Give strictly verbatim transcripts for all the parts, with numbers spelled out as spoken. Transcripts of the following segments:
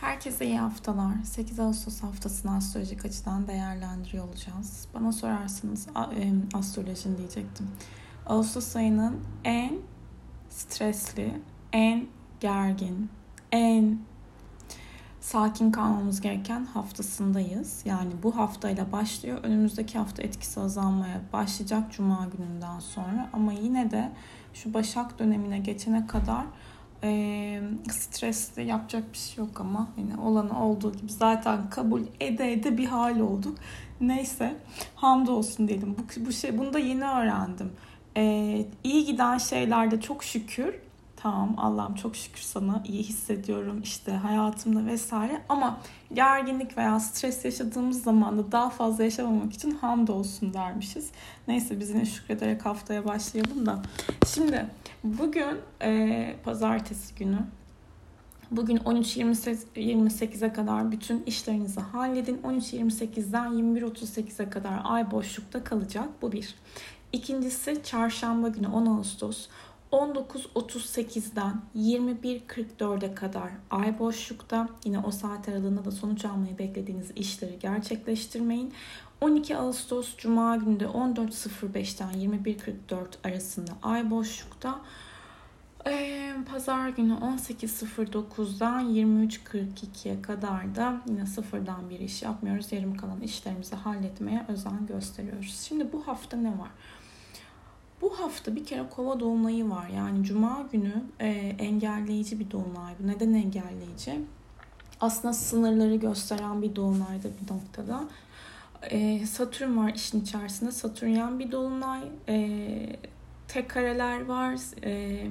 Herkese iyi haftalar. sekiz Ağustos haftasını astrolojik açıdan değerlendiriyor olacağız. Bana sorarsanız astrolojin diyecektim. Ağustos ayının en stresli, en gergin, en sakin kalmamız gereken haftasındayız. Yani bu haftayla başlıyor. Önümüzdeki hafta etkisi azalmaya başlayacak Cuma gününden sonra. Ama yine de şu Başak dönemine geçene kadar E, stresli, yapacak bir şey yok ama yani olanı olduğu gibi zaten kabul ede ede bir hal olduk. Neyse, hamdolsun diyelim. Bu, bu şey, bunu da yeni öğrendim. E, iyi giden şeylerde çok şükür. Tamam, Allah'ım çok şükür sana, iyi hissediyorum işte hayatımda vesaire. Ama gerginlik veya stres yaşadığımız zaman da daha fazla yaşamamak için hamdolsun dermişiz. Neyse, biz yine şükrederek haftaya başlayalım da. Şimdi bugün e, pazartesi günü. Bugün on üç yirmi sekize kadar bütün işlerinizi halledin. on üç yirmi sekizden yirmi bir otuz sekize kadar ay boşlukta kalacak. Bu bir. İkincisi, çarşamba günü on Ağustos. on dokuz otuz sekizden yirmi bir kırk dörde kadar ay boşlukta. Yine o saat aralığında da sonuç almayı beklediğiniz işleri gerçekleştirmeyin. on iki Ağustos Cuma günü de on dört sıfır beşten yirmi bir kırk dört arasında ay boşlukta. Ee, Pazar günü on sekiz sıfır dokuzdan yirmi üç kırk ikiye kadar da yine sıfırdan bir iş yapmıyoruz. Yarım kalan işlerimizi halletmeye özen gösteriyoruz. Şimdi bu hafta ne var? Bu hafta bir kere Kova dolunayı var. Yani Cuma günü e, engelleyici bir dolunay. Neden engelleyici? Aslında sınırları gösteren bir dolunayda bir noktada. E, Satürn var işin içerisinde. Satürnyen bir dolunay. E, tek kareler var. E,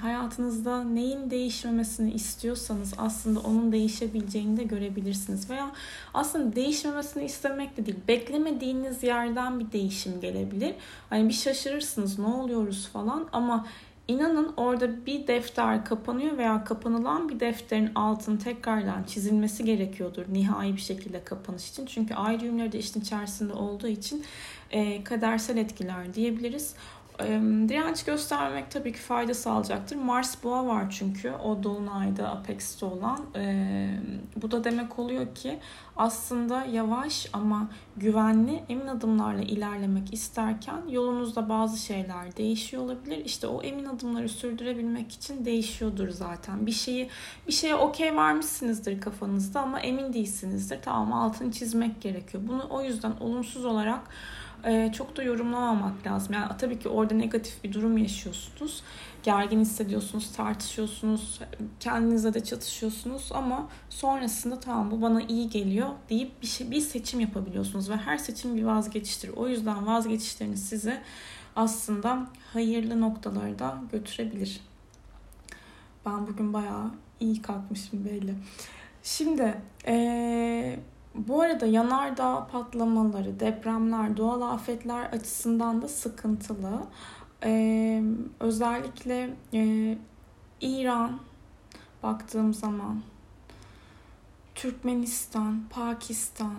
hayatınızda neyin değişmemesini istiyorsanız aslında onun değişebileceğini de görebilirsiniz. Veya aslında değişmemesini istemek de değil, beklemediğiniz yerden bir değişim gelebilir. Hani bir şaşırırsınız, ne oluyoruz falan, ama inanın orada bir defter kapanıyor veya kapanılan bir defterin altını tekrardan çizilmesi gerekiyordur nihai bir şekilde kapanış için. Çünkü ay düğümleri de işin içerisinde olduğu için e, kadersel etkiler diyebiliriz. Direnç göstermek tabii ki fayda sağlayacaktır. Mars boğa var çünkü o dolunayda apex'te olan. E, bu da demek oluyor ki aslında yavaş ama güvenli, emin adımlarla ilerlemek isterken yolunuzda bazı şeyler değişiyor olabilir. İşte o emin adımları sürdürebilmek için değişiyordur zaten. Bir şeyi bir şeye okey vermişsinizdir kafanızda ama emin değilsinizdir. Tamam, altını çizmek gerekiyor. Bunu o yüzden olumsuz olarak çok da yorumlamamak lazım. Yani tabii ki orada negatif bir durum yaşıyorsunuz. Gergin hissediyorsunuz, tartışıyorsunuz, kendinizle de çatışıyorsunuz ama sonrasında tamam bu bana iyi geliyor deyip bir, şey, bir seçim yapabiliyorsunuz ve her seçim bir vazgeçiştir. O yüzden vazgeçişleriniz sizi aslında hayırlı noktalara da götürebilir. Ben bugün bayağı iyi kalkmışım belli. Şimdi ee, bu arada yanardağ patlamaları, depremler, doğal afetler açısından da sıkıntılı. Ee, özellikle e, İran baktığım zaman, Türkmenistan, Pakistan,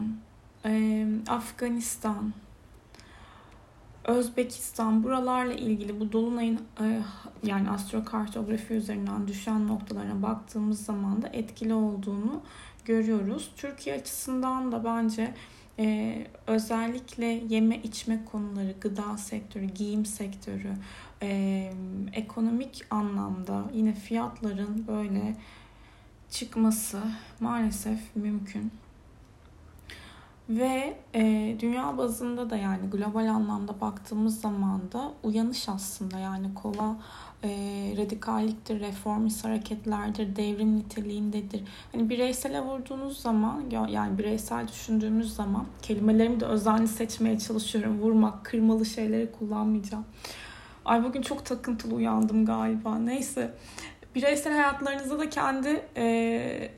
e, Afganistan, Özbekistan, buralarla ilgili bu dolunayın e, yani astrokartografi üzerinden düşen noktalarına baktığımız zaman da etkili olduğunu görüyoruz. Türkiye açısından da bence e, özellikle yeme içme konuları, gıda sektörü, giyim sektörü, e, ekonomik anlamda yine fiyatların böyle çıkması maalesef mümkün. Ve e, dünya bazında da yani global anlamda baktığımız zaman da uyanış aslında. Yani Kova e, radikalliktir, reformist hareketlerdir, devrim niteliğindedir. Hani bireysele vurduğunuz zaman, yani bireysel düşündüğümüz zaman, kelimelerimi de özenli seçmeye çalışıyorum. Vurmak, kırmalı şeyleri kullanmayacağım. Ay bugün çok takıntılı uyandım galiba. Neyse, bireysel hayatlarınızda da kendi E,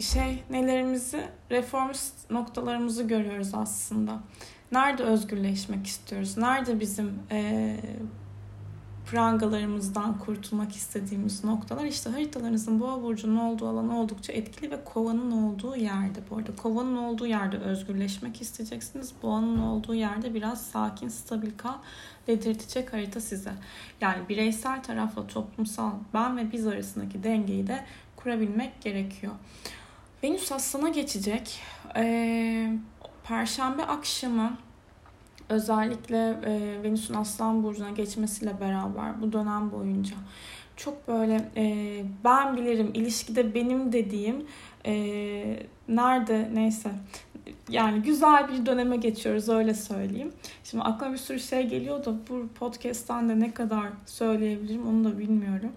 şey nelerimizi, reformist noktalarımızı görüyoruz aslında. Nerede özgürleşmek istiyoruz? Nerede bizim e, prangalarımızdan kurtulmak istediğimiz noktalar? İşte haritalarınızın boğa burcunun olduğu alan oldukça etkili ve kovanın olduğu yerde. Bu arada kovanın olduğu yerde özgürleşmek isteyeceksiniz. Boğanın olduğu yerde biraz sakin, stabil kal dedirtecek harita size. Yani bireysel tarafla toplumsal ben ve biz arasındaki dengeyi de kurabilmek gerekiyor. Venüs Aslan'a geçecek. Ee, Perşembe akşamı özellikle e, Venüs'ün Aslan Burcu'na geçmesiyle beraber bu dönem boyunca çok böyle e, ben bilirim, ilişkide benim dediğim e, nerede neyse yani güzel bir döneme geçiyoruz, öyle söyleyeyim. Şimdi aklıma bir sürü şey geliyor da bu podcast'ten de ne kadar söyleyebilirim onu da bilmiyorum.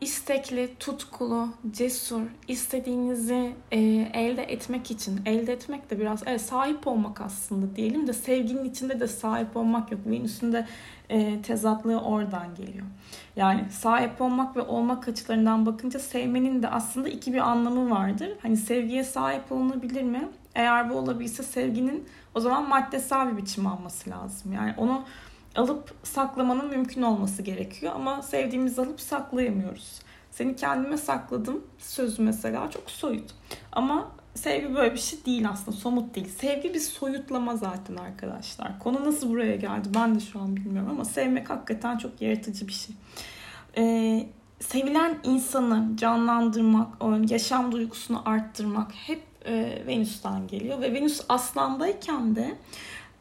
İstekli, tutkulu, cesur, istediğinizi e, elde etmek için, elde etmek de biraz evet, sahip olmak aslında diyelim de sevginin içinde de sahip olmak yok. Venüs'ün de e, tezatlığı oradan geliyor. Yani sahip olmak ve olmak açılarından bakınca sevmenin de aslında iki bir anlamı vardır. Hani sevgiye sahip olunabilir mi? Eğer bu olabilse sevginin o zaman maddesel bir biçim alması lazım. Yani onu alıp saklamanın mümkün olması gerekiyor ama sevdiğimizi alıp saklayamıyoruz. Seni kendime sakladım sözü mesela çok soyut. Ama sevgi böyle bir şey değil aslında, somut değil. Sevgi bir soyutlama zaten arkadaşlar. Konu nasıl buraya geldi ben de şu an bilmiyorum ama sevmek hakikaten çok yaratıcı bir şey. Ee, sevilen insanı canlandırmak, yaşam duygusunu arttırmak hep e, Venüs'ten geliyor. Ve Venüs Aslan'dayken de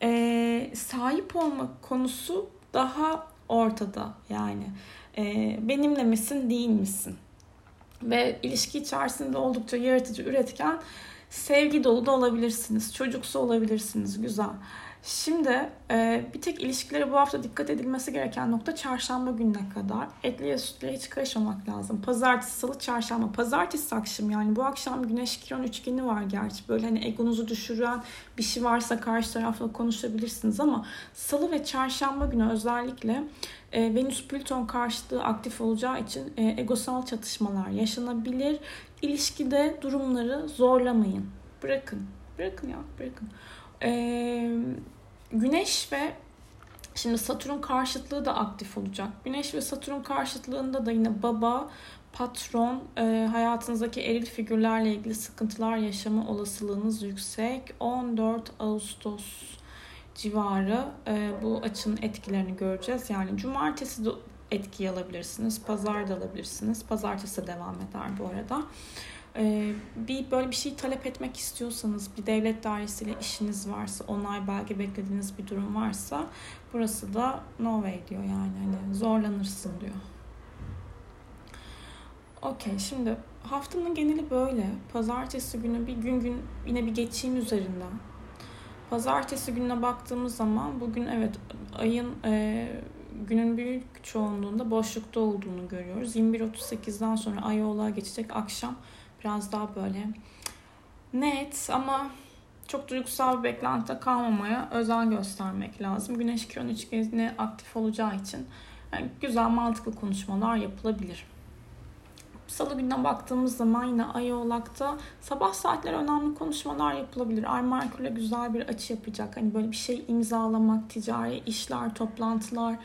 Ee, sahip olmak konusu daha ortada yani. Ee, benimle misin, değil misin? Ve ilişki içerisinde oldukça yaratıcı, üretken, sevgi dolu da olabilirsiniz. Çocuksu olabilirsiniz, güzel. Şimdi e, bir tek ilişkilere bu hafta dikkat edilmesi gereken nokta çarşamba gününe kadar. Etliye sütlüye hiç karışmamak lazım. Pazartesi, salı, çarşamba. Pazartesi akşam yani bu akşam güneş Kiron üçgeni var gerçi. Böyle hani egonuzu düşüren bir şey varsa karşı tarafla konuşabilirsiniz ama salı ve çarşamba günü özellikle e, Venüs Plüton karşıtı aktif olacağı için e, egosal çatışmalar yaşanabilir. İlişkide durumları zorlamayın. Bırakın. Bırakın ya, bırakın. Ee, Güneş ve şimdi Satürn karşıtlığı da aktif olacak. Güneş ve Satürn karşıtlığında da yine baba, patron, e, hayatınızdaki eril figürlerle ilgili sıkıntılar yaşama olasılığınız yüksek. on dört Ağustos civarı e, bu açının etkilerini göreceğiz. Yani cumartesi de etki alabilirsiniz, pazar da alabilirsiniz. Pazartesi devam eder bu arada. Ee, bir böyle bir şey talep etmek istiyorsanız, bir devlet dairesiyle işiniz varsa, onay belge beklediğiniz bir durum varsa burası da no way diyor yani, hani zorlanırsın diyor. Okey, şimdi haftanın geneli böyle. Pazartesi günü bir gün gün yine bir geçeyim üzerinden. Pazartesi gününe baktığımız zaman bugün evet ayın e, günün büyük çoğunluğunda boşlukta olduğunu görüyoruz. yirmi bir otuz sekizden sonra ay Oğlak'a geçecek, akşam biraz daha böyle net ama çok duygusal bir beklentide kalmamaya özen göstermek lazım. Güneş Kiron üçgenine aktif olacağı için yani güzel mantıklı konuşmalar yapılabilir. Salı gününe baktığımız zaman yine Ay Oğlak'ta sabah saatleri önemli konuşmalar yapılabilir. Ay Merkür'le güzel bir açı yapacak. Hani böyle bir şey imzalamak, ticari işler, toplantılar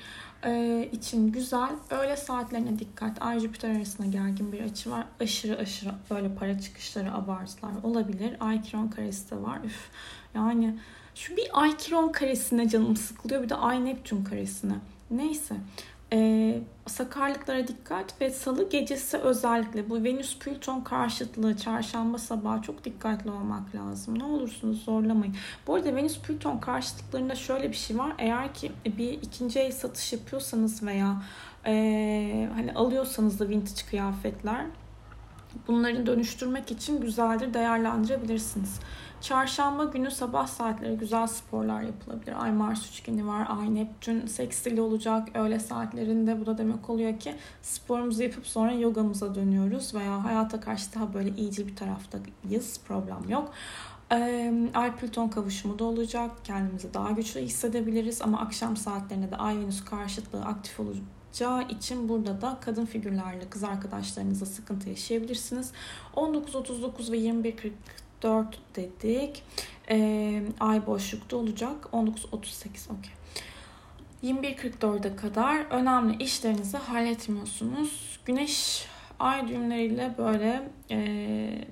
e, için güzel. Öğle saatlerine dikkat. Ay Jüpiter arasında gergin bir açı var. Aşırı aşırı böyle para çıkışları, abartılar olabilir. Ay Kiron karesi de var. Üf. Yani şu bir Ay Kiron karesine canım sıkılıyor. Bir de Ay Neptün karesine. Neyse. Ee, sakarlıklara dikkat ve salı gecesi özellikle bu Venüs Plüton karşıtlığı çarşamba sabahı çok dikkatli olmak lazım. Ne olursunuz zorlamayın. Bu arada Venüs Plüton karşıtlıklarında şöyle bir şey var. Eğer ki bir ikinci el satış yapıyorsanız veya e, hani alıyorsanız da vintage kıyafetler, bunları dönüştürmek için güzeldir, değerlendirebilirsiniz. Çarşamba günü sabah saatleri güzel sporlar yapılabilir. Ay Mars üçgeni var, Ay Neptün seksili olacak öğle saatlerinde. Bu da demek oluyor ki sporumuzu yapıp sonra yogamıza dönüyoruz veya hayata karşı daha böyle iyicil bir taraftayız, problem yok. Ay Plüton kavuşumu da olacak, kendimizi daha güçlü hissedebiliriz ama akşam saatlerinde de Ay Venüs karşıtlığı aktif olacak için burada da kadın figürlerle kız arkadaşlarınızla sıkıntı yaşayabilirsiniz. on dokuz otuz dokuz ve yirmi bir kırk dört dedik. Ee, ay boşlukta olacak. on dokuz otuz sekiz okey. yirmi bir kırk dörde kadar önemli işlerinizi halletmiyorsunuz. Güneş ay düğümleriyle böyle e,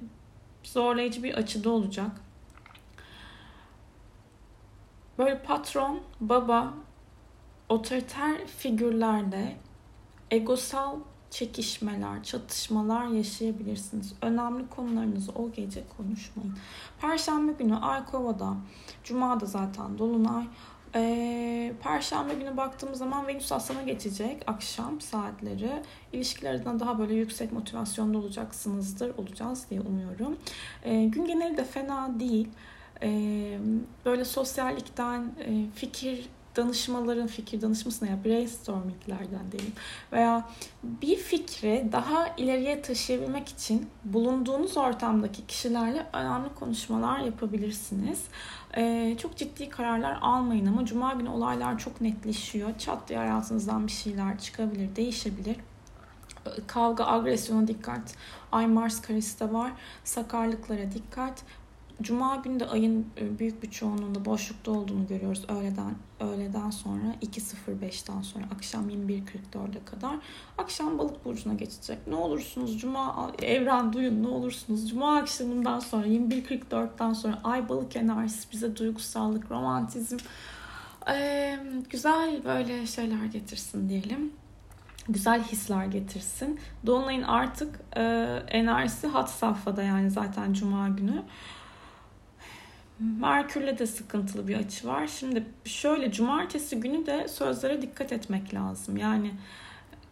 zorlayıcı bir açıda olacak. Böyle patron, baba, otoriter figürlerle egosal çekişmeler, çatışmalar yaşayabilirsiniz. Önemli konularınızı o gece konuşmayın. Perşembe günü Ay Kova'da, Cuma'da zaten Dolunay. Ee, Perşembe günü baktığımız zaman Venüs Aslan'a geçecek akşam saatleri. İlişkiler adına daha böyle yüksek motivasyonda olacaksınızdır, olacağız diye umuyorum. Ee, gün geneli de fena değil. Ee, böyle sosyallikten, e, fikir danışmaların fikir danışmasına ya brainstorminglerden diyeyim veya bir fikri daha ileriye taşıyabilmek için bulunduğunuz ortamdaki kişilerle önemli konuşmalar yapabilirsiniz. Ee, çok ciddi kararlar almayın ama Cuma günü olaylar çok netleşiyor. Çat diye hayatınızdan bir şeyler çıkabilir, değişebilir. Kavga, agresyona dikkat. Ay Mars karesi de var. Sakarlıklara dikkat. Cuma günü de ayın büyük bir çoğunluğunda boşlukta olduğunu görüyoruz. Öğleden öğleden sonra iki sıfır beşten sonra akşam yirmi bir kırk dörde kadar akşam Balık burcuna geçecek. Ne olursunuz Cuma evren duyun ne olursunuz Cuma akşamından sonra yirmi bir kırk dörtten sonra Ay Balık enerjisi bize duygusallık, romantizm ee, güzel böyle şeyler getirsin diyelim. Güzel hisler getirsin. Dolunay'ın artık e, enerjisi had safhada yani zaten Cuma günü. Merkür'le de sıkıntılı bir açı var. Şimdi şöyle cumartesi günü de sözlere dikkat etmek lazım. Yani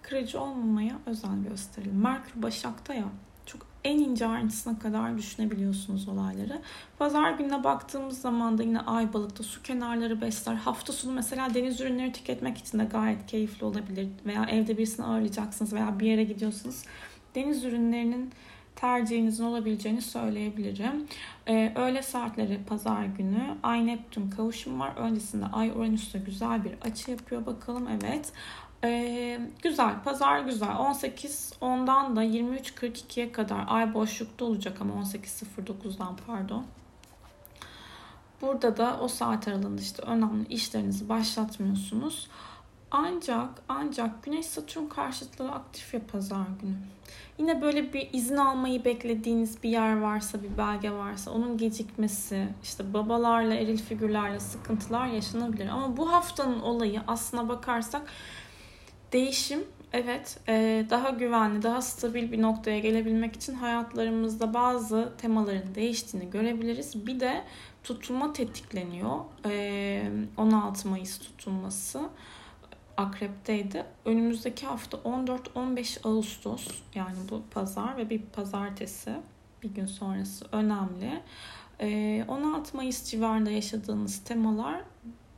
kırıcı olmamaya özen gösterelim. Merkür Başak'ta ya. Çok en ince ayrıntısına kadar düşünebiliyorsunuz olayları. Pazar gününe baktığımız zaman da yine Ay Balık'ta su kenarları besler. Hafta sonu mesela deniz ürünleri tüketmek için de gayet keyifli olabilir. Veya evde birisini ağırlayacaksınız veya bir yere gidiyorsunuz. Deniz ürünlerinin tercihinizin olabileceğini söyleyebilirim. Ee, öğle saatleri pazar günü Ay Neptün kavuşumu var. Öncesinde Ay Uranüs'te güzel bir açı yapıyor. Bakalım evet. Ee, güzel. Pazar güzel. on sekiz ondan da yirmi üç kırk ikiye kadar Ay boşlukta olacak ama on sekiz sıfır dokuzdan pardon. Burada da o saat aralığında işte önemli işlerinizi başlatmıyorsunuz. Ancak ancak Güneş Satürn karşıtlığı aktif ya pazar günü. Yine böyle bir izin almayı beklediğiniz bir yer varsa, bir belge varsa onun gecikmesi, işte babalarla, eril figürlerle sıkıntılar yaşanabilir. Ama bu haftanın olayı aslına bakarsak değişim, evet, daha güvenli, daha stabil bir noktaya gelebilmek için hayatlarımızda bazı temaların değiştiğini görebiliriz. Bir de tutulma tetikleniyor. on altı Mayıs tutulması. Akrep'teydi. Önümüzdeki hafta on dört on beş Ağustos yani bu pazar ve bir pazartesi bir gün sonrası önemli. on altı Mayıs civarında yaşadığınız temalar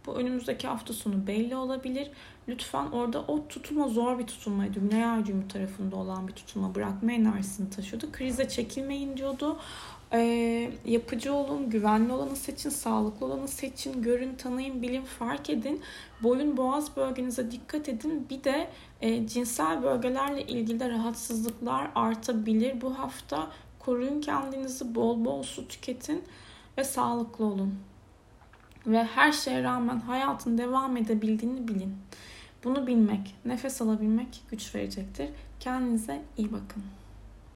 bu önümüzdeki hafta sonu belli olabilir. Lütfen orada o tutulma zor bir tutulmaydı. Güney Ay Düğümü tarafında olan bir tutulma bırakma enerjisini taşıyordu. Krize çekilmeyin diyordu. Ee, yapıcı olun, güvenli olanı seçin, sağlıklı olanı seçin, görün, tanıyın, bilin, fark edin. Boyun, boğaz bölgenize dikkat edin. Bir de e, cinsel bölgelerle ilgili de rahatsızlıklar artabilir. Bu hafta koruyun kendinizi, bol bol su tüketin ve sağlıklı olun. Ve her şeye rağmen hayatın devam edebildiğini bilin. Bunu bilmek, nefes alabilmek güç verecektir. Kendinize iyi bakın.